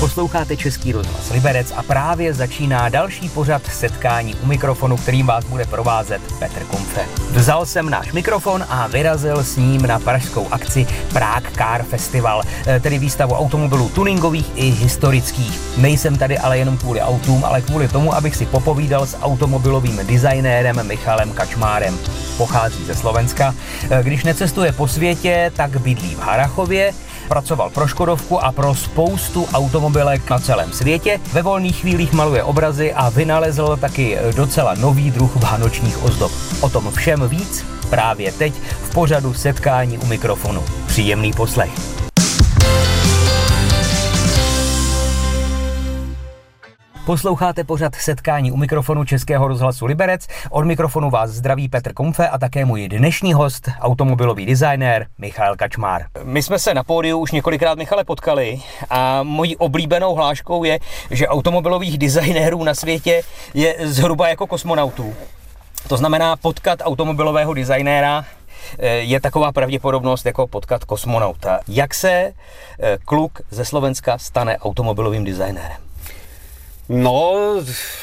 Posloucháte Český rozhlas Liberec a právě začíná další pořad Setkání u mikrofonu, kterým vás bude provázet Petr Kumpfe. Vzal jsem náš mikrofon a vyrazil s ním na pražskou akci Prague Car Festival, tedy výstavu automobilů tuningových i historických. Nejsem tady ale jenom kvůli autům, ale kvůli tomu, abych si popovídal s automobilovým designérem Michalem Kačmárem. Pochází ze Slovenska. Když necestuje po světě, tak bydlí v Harachově. Pracoval pro Škodovku a pro spoustu automobilek na celém světě, ve volných chvílích maluje obrazy a vynalezl taky docela nový druh vánočních ozdob. O tom všem víc právě teď v pořadu Setkání u mikrofonu. Příjemný poslech. Posloucháte pořad Setkání u mikrofonu Českého rozhlasu Liberec. Od mikrofonu vás zdraví Petr Kumpfe a také můj dnešní host, automobilový designér Michal Kačmár. My jsme se na pódiu už několikrát, Michale, potkali a mojí oblíbenou hláškou je, že automobilových designérů na světě je zhruba jako kosmonautů. To znamená, potkat automobilového designéra je taková pravděpodobnost jako potkat kosmonauta. Jak se kluk ze Slovenska stane automobilovým designérem? No,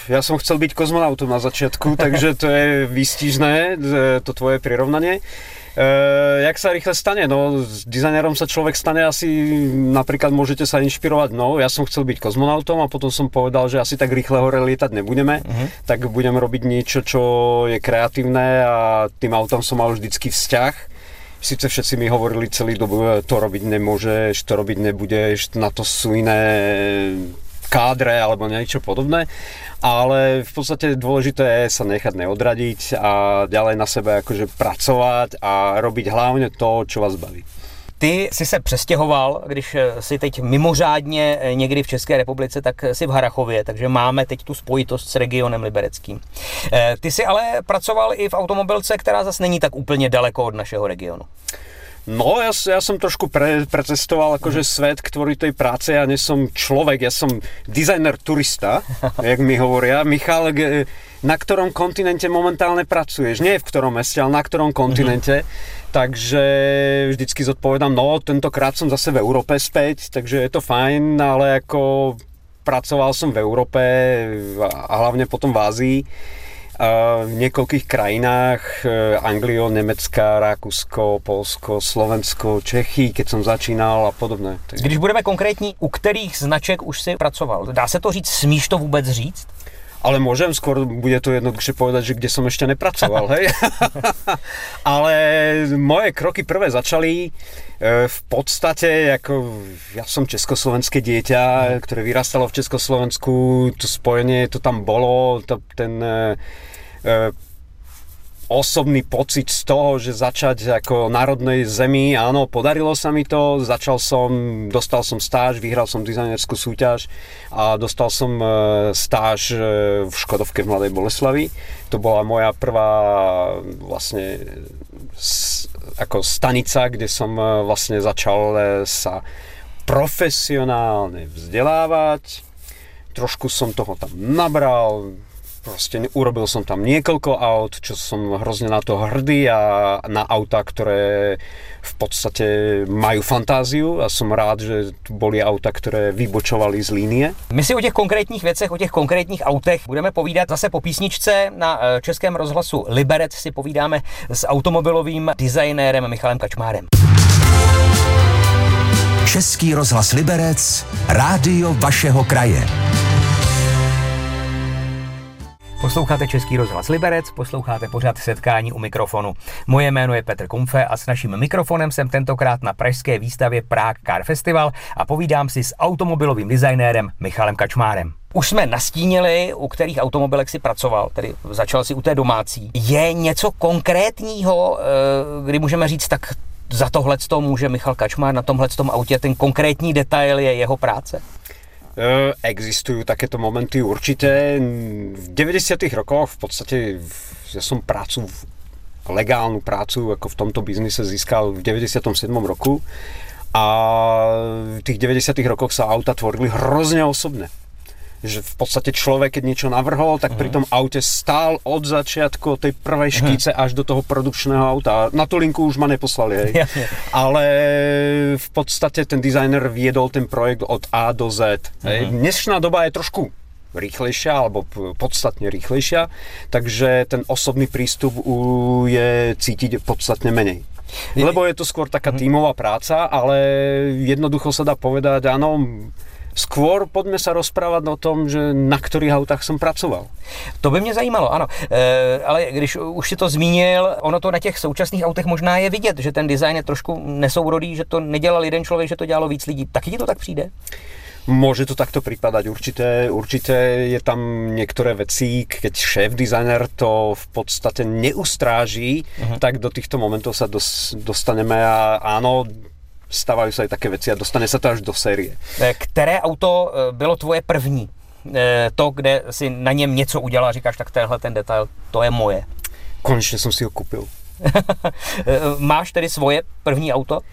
ja som chcel byť kozmonautom na začiatku, takže to je výstižné, to tvoje prirovnanie. Jak sa rýchle stane? No, s dizajnérom sa človek stane asi, napríklad môžete sa inšpirovať. No, ja som chcel byť kozmonautom a potom som povedal, že asi tak rýchle hore lietať nebudeme, tak budem robiť niečo, čo je kreatívne a tým autom som mal vždycky vzťah. Sice všetci mi hovorili celý dobu, to robiť nemôžeš, to robiť nebudeš, na to sú iné kádre alebo niečo podobné, ale v podstate dôležité je sa nechať neodradiť a ďalej na sebe akože pracovať a robiť hlavne to, čo vás baví. Ty jsi se přestěhoval, když jsi teď mimořádně někdy v České republice, tak jsi v Harachově, takže máme teď tu spojitost s regionem libereckým. Ty jsi ale pracoval i v automobilce, která zase není tak úplně daleko od našeho regionu. No, ja som trošku precestoval akože svet, ktorý tej práce, ja nie som človek, ja som dizajner turista, jak mi hovoria. Michal, na ktorom kontinente momentálne pracuješ? Nie v ktorom meste, ale na ktorom kontinente. Takže vždycky zodpovedám, no, tentokrát som zase v Európe späť, takže je to fajn, ale ako pracoval som v Európe a hlavne potom v Ázii. V niekoľkých krajinách, Anglio, Nemecka, Rakúsko, Polsko, Slovensko, Čechy, keď som začínal a podobné. Když budeme konkrétní, u kterých značek už si pracoval? Dá se to říct? Smíš to vůbec říct? Ale môžem, skôr bude to jednoduchšie povedať, že kde som ešte nepracoval, hej? Ale moje kroky prvé začali v podstate, ako ja som československé dieťa, ktoré vyrastalo v Československu, to spojenie, to tam bolo, ten osobný pocit z toho, že začať ako národnej zemi, áno, podarilo sa mi to, dostal som stáž, vyhral som dizajnerskú súťaž a dostal som stáž v Škodovke v Mladej Boleslavi. To bola moja prvá vlastne ako stanica, kde som vlastne začal sa profesionálne vzdelávať. Trošku som toho tam nabral. Proste urobil som tam niekoľko aut, čo som hrozne na to hrdý a na auta, ktoré v podstate majú fantáziu a som rád, že tu boli auta, ktoré vybočovali z línie. My si o těch konkrétních věcech, o těch konkrétních autech budeme povídat zase po písničce. Na Českém rozhlasu Liberec si povídáme s automobilovým designérem Michalem Kačmárem. Český rozhlas Liberec, rádio vašeho kraje. Posloucháte Český rozhlas Liberec, posloucháte pořad Setkání u mikrofonu. Moje jméno je Petr Kumpfe a s naším mikrofonem jsem tentokrát na pražské výstavě Prague Car Festival a povídám si s automobilovým designérem Michalem Kačmárem. Už jsme nastínili, u kterých automobilek si pracoval, tedy začal si u té domácí. Je něco konkrétního, kdy můžeme říct, tak za tohleto může Michal Kačmár na tomhletom autě, ten konkrétní detail je jeho práce? Existujú takéto momenty určite. V 90. rokoch v podstate ja som legálnu prácu ako v tomto biznise získal v 97. roku a v tých 90. rokoch sa auta tvorili hrozne osobné. že v podstate človek, keď niečo navrhol, tak pri tom aute stál od začiatku tej prvej škice až do toho produkčného auta. Na tú linku už ma neposlali, hej. Ale v podstate ten designer viedol ten projekt od A do Z. Dnešná doba je trošku rýchlejšia, alebo podstatne rýchlejšia, takže ten osobný prístup je cítiť podstatne menej. Lebo je to skôr taká tímová práca, ale jednoducho sa dá povedať, áno, skôr pojďme se rozprávat o tom, že na kterých autách jsem pracoval. To by mě zajímalo, ano. Ale když už si to zmínil, ono to na těch současných autech možná je vidět, že ten design je trošku nesourodý, že to nedělal jeden člověk, že to dělalo víc lidí. Taky ti to tak přijde? Môže to takto pripadať, určite je tam niektoré veci, keď šéf designer to v podstate neustráží, tak do týchto momentov sa dostaneme a áno, stávajú sa aj také veci a dostane sa to až do série. Které auto bylo tvoje první? To, kde si na něm něco udělal, říkáš, tak tenhle ten detail, to je moje. Konečne som si ho kúpil. Máš tedy svoje první auto?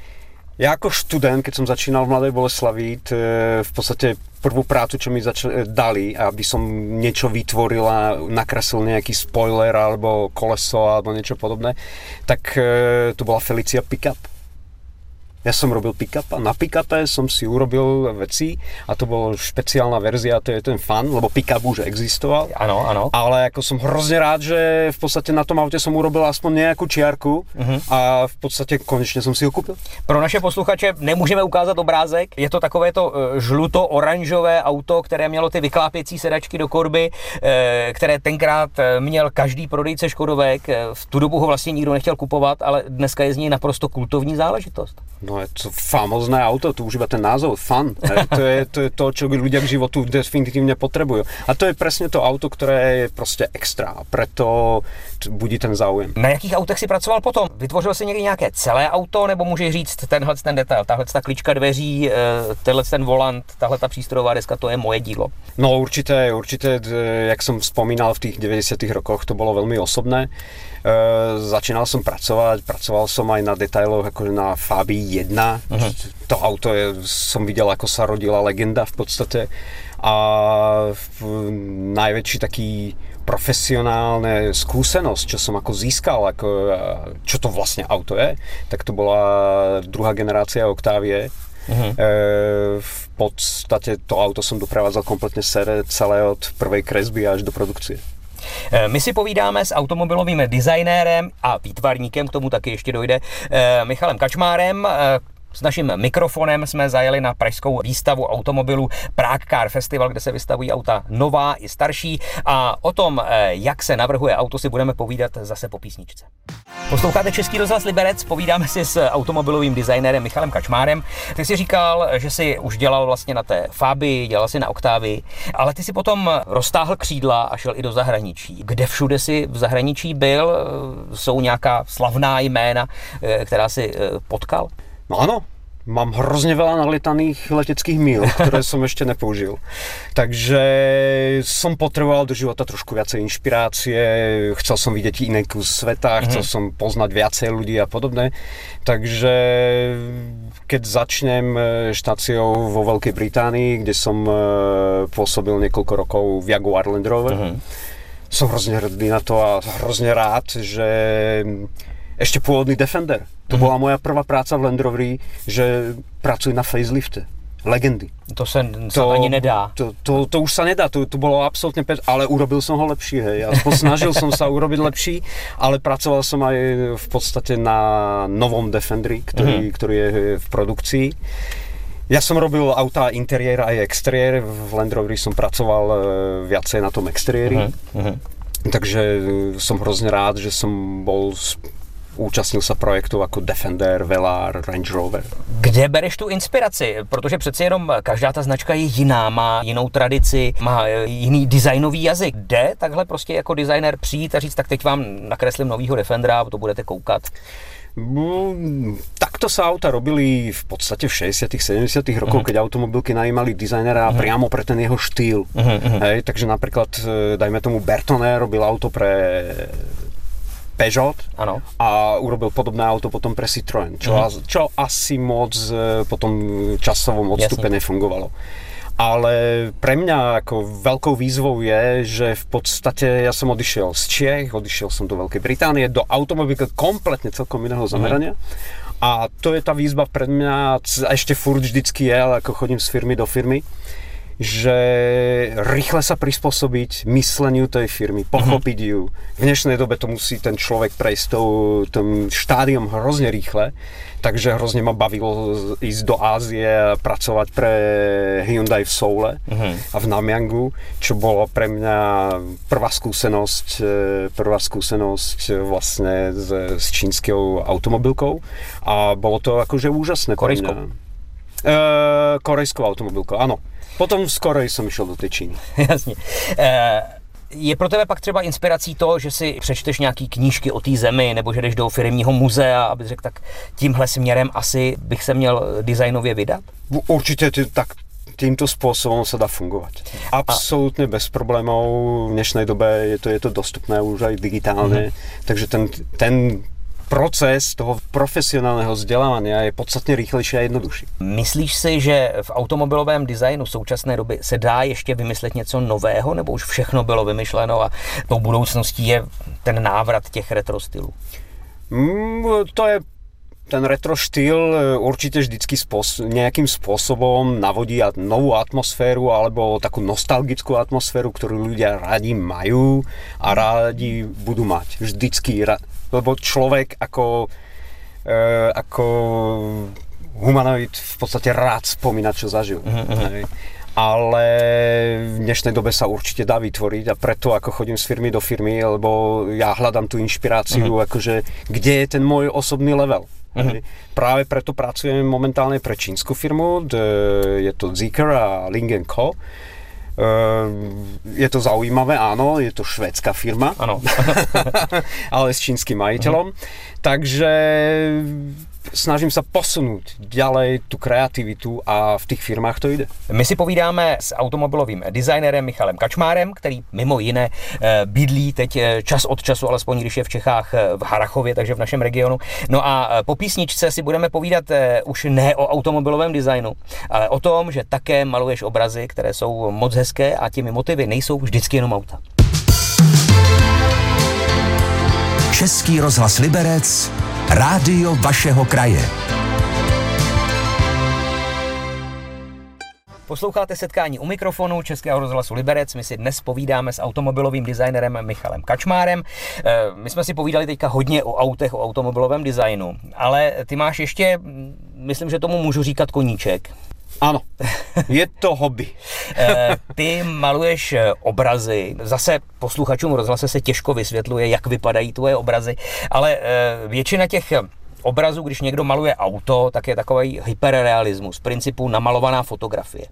Ja ako študent, keď som začínal v Mladej Boleslavi, v podstate prvú prácu, čo mi dali, aby som niečo vytvoril a nakreslil nejaký spoiler alebo koleso alebo niečo podobné, tak to bola Felicia Pickup. Ja som robil pickup a na pickupe som si urobil veci a to bola špeciálna verzia, to je ten fan, lebo pickup už existoval. Áno, áno. Ale ako som hrozne rád, že v podstate na tom aute som urobil aspoň nejakú čiarku a v podstate konečne som si ho kúpil. Pro naše posluchače nemůžeme ukázat obrázek, je to takové to žluto-oranžové auto, které mělo ty vyklápěcí sedačky do korby, které tenkrát měl každý prodejce Škodovek, v tu dobu ho vlastně nikdo nechtěl kupovat, ale dneska je z něj naprosto kultovní záležitost. No je to famózne auto, tu užíva ten názov, fun. To je to, čo ľudia k životu definitívne potrebujú. A to je presne to auto, ktoré je proste extra. Preto budí ten záujem. Na jakých autech si pracoval potom? Vytvořil si někdy nějaké celé auto, nebo můžeš říct tenhle ten detail, tahle ta klička dveří, tenhle ten volant, tahle ta přístrojová deska, to je moje dílo? No určite, jak som vzpomínal v tých 90. rokoch, to bolo veľmi osobné. Začínal som pracoval som aj na detailoch, ako na Fabii 1. To auto som videl, ako sa rodila legenda v podstate. A najväčší taký profesionálne skúsenosť, čo som ako získal, ako čo to vlastne auto je, tak to bola druhá generácia Octavie. V podstate to auto som doprevádzal kompletne celé od prvej kresby až do produkcie. My si povídáme s automobilovým designérem a výtvarníkem, k tomu taky ještě dojde, Michalem Kačmárem. S naším mikrofonem jsme zajeli na pražskou výstavu automobilů Prague Car Festival, kde se vystavují auta nová i starší. A o tom, jak se navrhuje auto, si budeme povídat zase po písničce. Posloucháte Český rozhlas Liberec, povídáme si s automobilovým designérem Michalem Kačmárem. Ty si říkal, že si už dělal vlastně na té Fabii, dělal si na Octavii, ale ty si potom roztáhl křídla a šel i do zahraničí. Kde všude si v zahraničí byl? Jsou nějaká slavná jména, která si potkal? No ano, mám hrozně veľa naletaných leteckých míl, ktoré som ešte nepoužil. Takže som potreboval do života trošku viacej inšpirácie, chcel som vidieť iný kus sveta, chcel som poznať viacej ľudí a podobné. Takže keď začnem štáciou vo Veľkej Británii, kde som pôsobil niekoľko rokov v Jaguar Land Rover, som hrozne hrdý na to a hrozne rád, že ešte pôvodný Defender. To bola moja prvá práca v Land Roveri, že pracuji na facelifte. Legendy. To se ani nedá. To už sa nedá, to bolo absolútne, ale urobil som ho lepší, hej. Ja snažil som sa urobiť lepší, ale pracoval som aj v podstate na novom Defenderi, ktorý je v produkcii. Ja som robil autá interiér aj exteriér, v Land Roveri som pracoval viacej na tom exteriéri. Takže som hrozne rád, že som bol... Účastnil se projektů jako Defender, Velar, Range Rover. Kde bereš tu inspiraci? Protože přeci jenom každá ta značka je jiná, má jinou tradici, má jiný designový jazyk. Jde takhle prostě jako designer přijít a říct, tak teď vám nakreslím novýho Defendera, to budete koukat? Takto sa auta robili v podstate v 60. 70. rokoch, keď automobilky najímali dizajnera priamo pre ten jeho štýl. Hej, takže napríklad, dajme tomu, Bertone robil auto pre Peugeot, ano. A urobil podobné auto potom pre Citroën, čo asi moc potom časovom odstupe nefungovalo. ale pre mňa ako veľkou výzvou je, že v podstate ja som odišiel z Čiech, odišiel som do Veľkej Británie, do automobilky kompletne celkom iného zamerania. A to je tá výzva pre mňa, ešte furt vždycky je, ale ako chodím z firmy do firmy, že rýchle sa prispôsobiť mysleniu tej firmy, pochopiť ju. V dnešnej dobe to musí ten človek prejsť tým štádiom hrozne rýchle, takže hrozne ma bavilo ísť do Ázie a pracovať pre Hyundai v Seoule a v Namyangu, čo bolo pre mňa prvá skúsenosť vlastne s čínskou automobilkou a bolo to akože úžasné. Korejskou? Korejskou automobilkou, áno. Potom skoro jsem šel do té Číny. Jasně. Je pro tebe pak třeba inspirací to, že si přečteš nějaký knížky o té zemi, nebo že jdeš do firemního muzea, aby řekl, tak tímhle směrem asi bych se měl designově vydat? Určitě tak tímto způsobem se dá fungovat. Absolutně bez problémů. V dnešní době je to dostupné už i digitálně, takže ten proces toho profesionálneho vzdelávania je podstatne rýchlejší a jednodušší. Myslíš si, že v automobilovém designu v současné doby se dá ještě vymyslet něco nového, nebo už všechno bylo vymyšleno a tou budoucností je ten návrat těch retro stylů? To je ten retro štýl určite vždycky nejakým spôsobom navodí novú atmosféru alebo takú nostalgickú atmosféru, ktorú ľudia radi majú a radi budú mať. Vždycky. Lebo človek ako humanoid v podstate rád spomína, čo zažil. Ale v dnešnej dobe sa určite dá vytvoriť a preto ako chodím z firmy do firmy, lebo ja hľadám tú inšpiráciu, akože kde je ten môj osobný level. Práve preto pracujem momentálne pre čínsku firmu, je to Zeekr a Linggan Co. Je to zaujímavé, áno, je to švédska firma, ale s čínskym majiteľom, takže snažím se posunout ďalej tu kreativitu a v těch firmách to jde. My si povídáme s automobilovým designérem Michalem Kačmárem, který mimo jiné bydlí teď čas od času, alespoň když je v Čechách v Harachově, takže v našem regionu. No a po písničce si budeme povídat už ne o automobilovém designu, ale o tom, že také maluješ obrazy, které jsou moc hezké a těmi motivy nejsou vždycky jenom auta. Český rozhlas Liberec, rádio vašeho kraje. Posloucháte setkání u mikrofonu Českého rozhlasu Liberec. My si dnes povídáme s automobilovým designérem Michalem Kačmárem. My jsme si povídali teďka hodně o autech, o automobilovém designu, ale ty máš ještě, myslím, že tomu můžu říkat koníček. Ano, je to hobby. Ty maluješ obrazy, zase posluchačům rozhlase se těžko vysvětluje, jak vypadají tvoje obrazy, ale většina těch obrazu, když někdo maluje auto, tak je takový hyperrealismus, z principu namalovaná fotografie.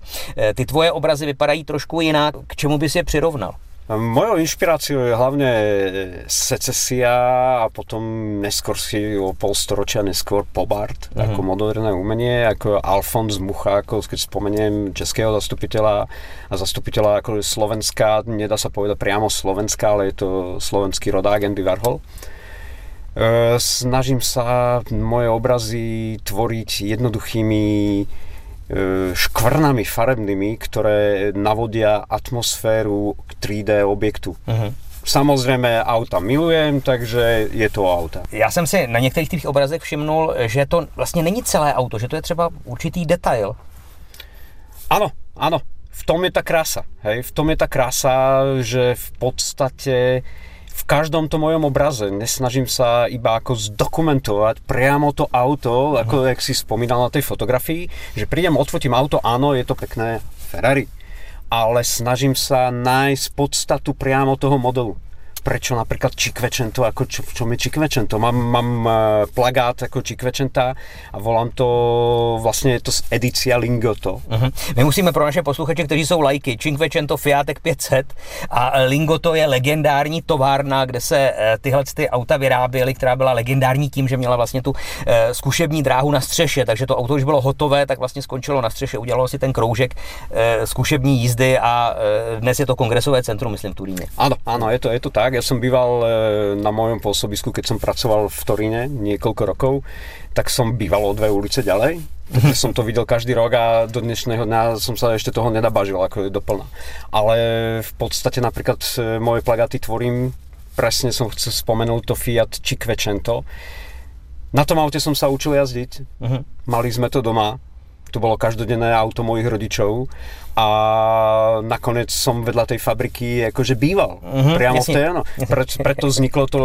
Ty tvoje obrazy vypadají trošku jinak, k čemu bys je přirovnal? Mojou inšpiráciou je hlavně secesia a potom neskôr si o polstoročia neskôr Pobart, ako moderné umenie, ako Alfons Mucha, ako keď spomeniem českého zastupiteľa a zastupiteľa ako Slovenska, nedá sa povedať priamo Slovenska, ale je to slovenský rodák Andy Warhol. Snažím sa moje obrazy tvoriť jednoduchými škvrnami farebnými, ktoré navodia atmosféru 3D objektu. Samozřejmě auta milujem, takže je to auta. Já jsem si na některých těch obrazech všimnul, že to vlastně není celé auto, že to je třeba určitý detail. Ano, v tom je ta krása. Hej? V tom je ta krása, že v podstatě v každom to mojom obraze nesnažím sa iba ako zdokumentovať priamo to auto, ako jak si spomínal na tej fotografii, že prídem, odfotím auto, áno, je to pekné Ferrari, ale snažím sa nájsť podstatu priamo toho modelu. Prečo napríklad Cinquecento, ako v čom je Cinquecento? Mám plagát ako Cinquecenta a volám to, vlastně je to z edice Lingotto. My musíme pro naše posluchače, kteří jsou lajky, Cinquecento Fiat 500 a Lingotto je legendární továrna, kde se tyhle ty auta vyráběly, která byla legendární tím, že měla vlastně tu zkušební dráhu na střeše, takže to auto už bylo hotové, tak vlastně skončilo na střeše, udělalo si ten kroužek zkušební jízdy a dnes je to kongresové centrum, myslím, v Turíně. Ano, je to tak. Ja som býval na mojom pôsobisku, keď som pracoval v Turíne niekoľko rokov, tak som býval o dve ulice ďalej. som to videl každý rok a do dnešného dňa som sa ešte toho nenabažil, ako je doplná. Ale v podstate napríklad moje plagáty tvorím, presne som spomenul to Fiat Cinquecento. Na tom aute som sa učil jazdiť, mali sme to doma. To bolo každodenné auto mojich rodičov a nakonec som vedľa tej fabriky akože býval. Priamo jasný. V tej, áno. Preto vzniklo to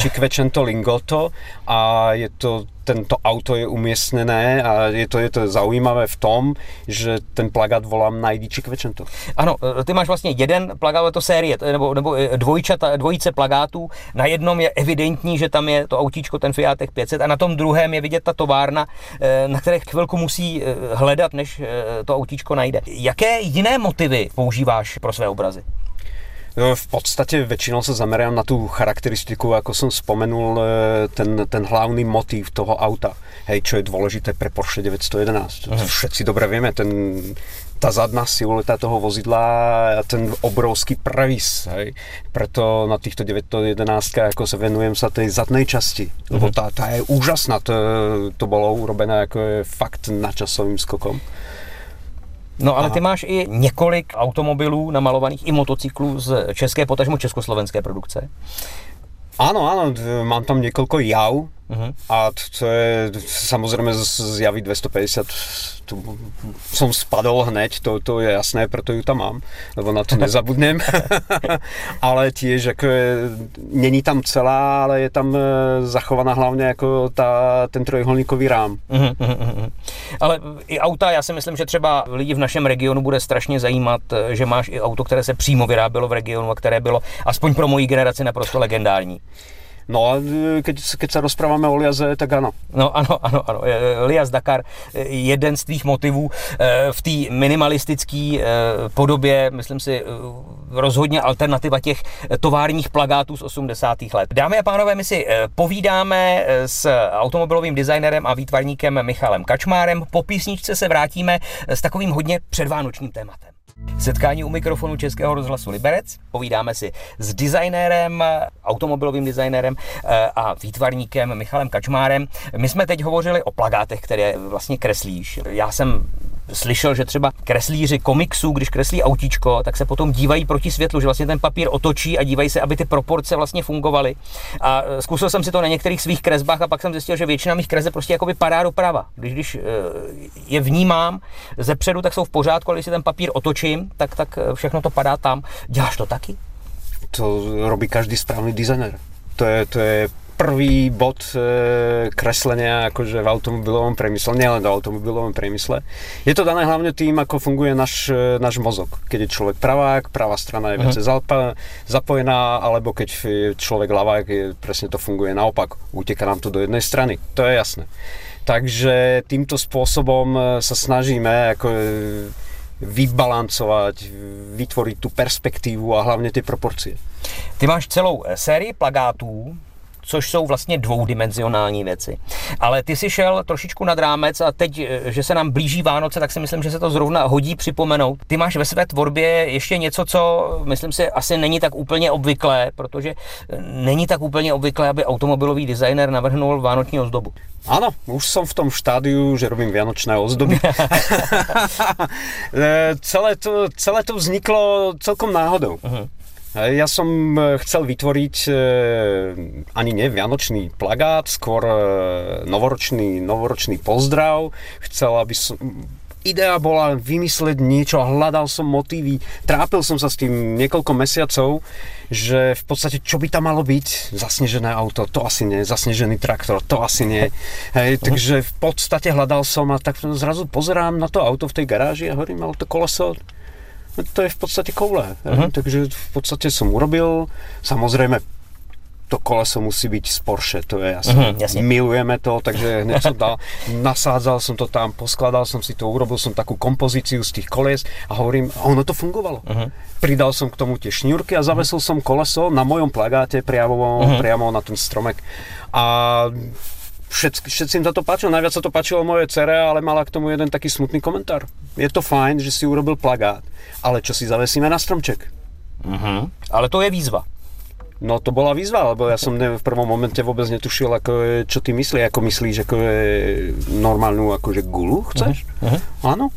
Cinquecento Lingotto a je to, tento auto je umiestnené a je to zaujímavé v tom, že ten plagát volám Najdi Cinquecento. Ano, ty máš vlastně jeden plagát, to série, nebo dvojice plagátů. Na jednom je evidentní, že tam je to autíčko, ten Fiat 500 a na tom druhém je vidět ta továrna, na které chvilku musí hledat, než to autíčko najde. Jaké jiné motivy používáš pro své obrazy? V podstatě většinou se zamerám na tu charakteristiku, jako jsem vzpomenul, ten hlavní motiv toho auta. Hej, čo je důležité pro Porsche 911. Všetci dobře víme, ta zadná silueta toho vozidla a ten obrovský pravís, hej. Proto na týchto 911 jako se venujem sa tej zadnej časti, lebo tá je úžasná, to bylo urobené jako je fakt nadčasovým skokom. No ale Ty máš i několik automobilů namalovaných i motocyklů z české, potažmo československé produkce. Ano, mám tam několik jav a to je samozřejmě z Javy 250, tu jsem spadl hneď, to je jasné, proto ju tam mám, lebo na to nezabudnem, ale tiež jako je, není tam celá, ale je tam zachovaná hlavně jako ten trojúhelníkový rám. Ale i auta, já si myslím, že třeba lidi v našem regionu bude strašně zajímat, že máš i auto, které se přímo vyrábělo v regionu a které bylo, aspoň pro moji generaci, naprosto legendární. No a keď se rozpráváme o Liaze, tak ano. No ano. Liaz Dakar, jeden z tvých motivů v té minimalistické podobě, myslím si, rozhodně alternativa těch továrních plagátů z 80. let. Dámy a pánové, my si povídáme s automobilovým designérem a výtvarníkem Michalem Kačmárem. Po písničce se vrátíme s takovým hodně předvánočním tématem. Setkání u mikrofonu Českého rozhlasu Liberec. Povídáme si s designérem, automobilovým designérem a výtvarníkem Michalem Kačmárem. My jsme teď hovořili o plakátech, které vlastně kreslíš. Já jsem slyšel, že třeba kreslíři komiksů, když kreslí autíčko, tak se potom dívají proti světlu, že vlastně ten papír otočí a dívají se, aby ty proporce vlastně fungovaly. A zkusil jsem si to na některých svých kresbách a pak jsem zjistil, že většina mých kreseb prostě jakoby padá doprava. Když je vnímám ze předu, tak jsou v pořádku, ale když si ten papír otočím, tak všechno to padá tam. Děláš to taky? To robí každý správný designer. To je prvý bod kreslenia akože v automobilovom priemysle, nielen v automobilovom priemysle. Je to dané hlavne tým, ako funguje náš mozog. Keď je človek pravák, pravá strana je viac zapojená, alebo keď je človek ľavák, presne to funguje naopak. Uteká nám to do jednej strany, to je jasné. Takže týmto spôsobom sa snažíme ako vybalancovat, vytvořit tu perspektivu a hlavně ty proporcie. Ty máš celou sérii plakátů, což jsou vlastně dvoudimenzionální věci. Ale ty si šel trošičku nad rámec a teď, že se nám blíží Vánoce, tak si myslím, že se to zrovna hodí připomenout. Ty máš ve své tvorbě ještě něco, co myslím si asi není tak úplně obvyklé, protože není tak úplně obvyklé, aby automobilový designer navrhnul vánoční ozdobu. Áno, už som v tom štádiu, že robím vianočné ozdoby. celé to vzniklo celkom náhodou. Ja som chcel vytvoriť ani ne vianočný plagát, skôr novoročný pozdrav. Chcel, aby som... Idea bola vymysleť niečo, hľadal som motívy, trápil som sa s tým niekoľko mesiacov, že v podstate čo by tam malo byť? Zasnežené auto, to asi nie, zasnežený traktor, to asi nie. Hej, takže v podstate hľadal som a tak zrazu pozerám na to auto v tej garáži a hovorím, ale to koleso, to je v podstate koule. Takže v podstate som urobil, samozrejme, to koleso musí být z Porsche, to je jasné. Milujeme to, takže hned jsem dal, nasádzal jsem to tam, poskládal jsem si to, urobil jsem takovou kompozíciu z těch koles a hovorím, a ono to fungovalo. Pridal jsem k tomu tie šňůrky a zavesil jsem koleso na mojom plagáte priamo na ten stromek. A všetci im to páčilo, najviac sa to páčilo moje dcere, ale mala k tomu jeden taký smutný komentár. Je to fajn, že si urobil plagát, ale čo si zavesíme na stromček? Ale to je výzva. No to bola výzva, lebo ja som v prvom momente vôbec netušil, ako, čo ty myslí, ako myslíš, ako je normálnu akože gulu chceš? Áno.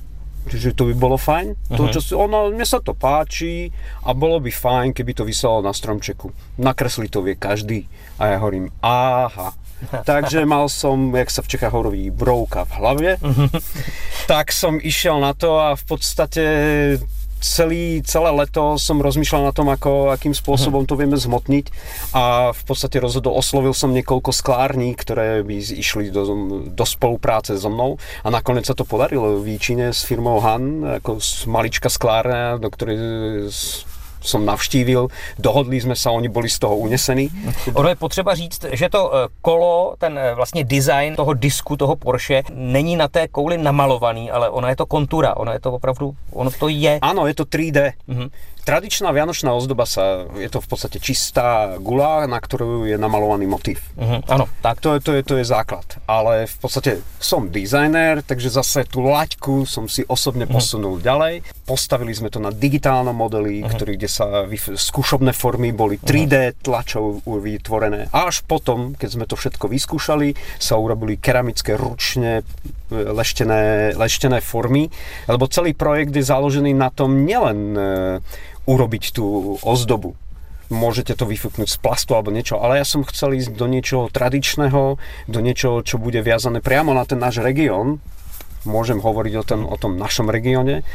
Čiže to by bolo fajn. To, čo si, ono, mne sa to páči a bolo by fajn, keby to vyslalo na stromčeku. Nakresli to vie každý. A ja hovorím, aha. Takže mal som, jak sa v Čechách hovorí, brouka v hlavě. Tak som išiel na to a v podstate celé leto som rozmýšľal na tom, akým spôsobom to vieme zhmotniť a v podstate oslovil som niekoľko sklární, ktoré by išli do spolupráce so mnou a nakoniec sa to podarilo v Výčine s firmou Han, ako malička sklárna, do ktorej som navštívil, dohodli jsme se, oni byli z toho unesený. Ono je potřeba říct, že to kolo, ten vlastně design toho disku, toho Porsche, není na té kouli namalovaný, ale ona je to kontura, ona je to opravdu, ono to je. Ano, je to 3D. Tradičná vianočná ozdoba, je to v podstatě čistá gula, na kterou je namalovaný motiv. Ano, tak. To je základ, ale v podstatě jsem designer, takže zase tu laťku jsem si osobně posunul ďalej. Postavili jsme to na digitálnom modeli, který sa skúšobné formy boli 3D tlačov vytvorené. A až potom, keď sme to všetko vyskúšali, sa urobili keramické ručne leštené formy, lebo celý projekt je založený na tom nielen urobiť tú ozdobu. Môžete to vyfúknúť z plastu alebo niečo, ale ja som chcel ísť do niečoho tradičného, do niečoho, čo bude viazané priamo na ten náš región. Môžem hovoriť o tom našom regióne,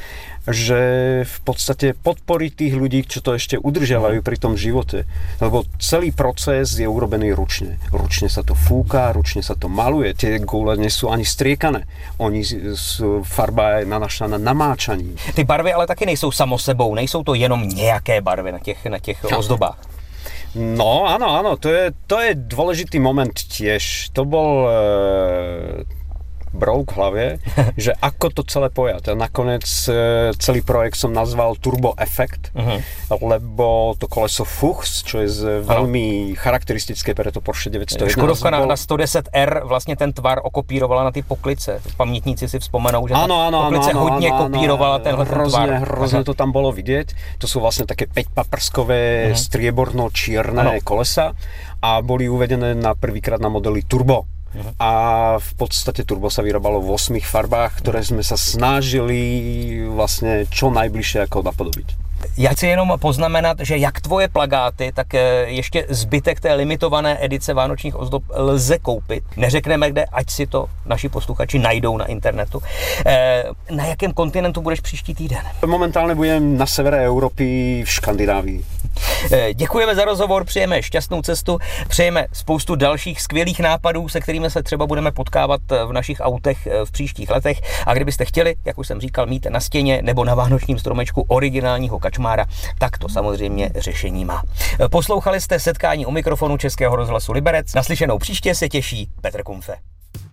že v podstate podporiť tých ľudí, čo to ešte udržiavajú pri tom živote. Lebo celý proces je urobený ručne. Ručne sa to fúka, ručne sa to maluje. Tie gule nie sú ani striekané. Oni farba je nanašána namáčaní. Ty barvy ale taky nejsou samo sebou, nejsou to jenom nějaké barvy na těch ozdobách. No, áno, to je dôležitý moment tiež. To bol brouk v hlavě, že ako to celé pojať. A nakonec celý projekt som nazval Turbo Effect, lebo to koleso Fuchs, čo je veľmi charakteristické pre to Porsche 911. Škodovka na 110R vlastně ten tvar okopírovala na ty poklice. Pamětníci si vzpomenou, že poklice hodně kopírovala tenhle tvar. Hrozně to tam bylo vidět. To jsou vlastně také 5-paprskové strieborno-čierné kolesa a byly uvedené na prvýkrát na modeli Turbo. A v podstate turbo sa vyrábalo v 8 farbách, ktoré sme sa snažili vlastne čo najbližšie ako napodobiť. Já chci jenom poznamenat, že jak tvoje plakáty, tak ještě zbytek té limitované edice vánočních ozdob lze koupit. Neřekneme kde, ať si to naši posluchači najdou na internetu. Na jakém kontinentu budeš příští týden? Momentálně budem na severu Evropy v Škandinávii. Děkujeme za rozhovor, přejeme šťastnou cestu, přejeme spoustu dalších skvělých nápadů, se kterými se třeba budeme potkávat v našich autech v příštích letech. A kdybyste chtěli, jak už jsem říkal, mít na stěně nebo na vánočním stromečku originálního Kačmára, tak to samozřejmě řešení má. Poslouchali jste setkání u mikrofonu Českého rozhlasu Liberec. Naslyšenou příště se těší Petr Kumpfe.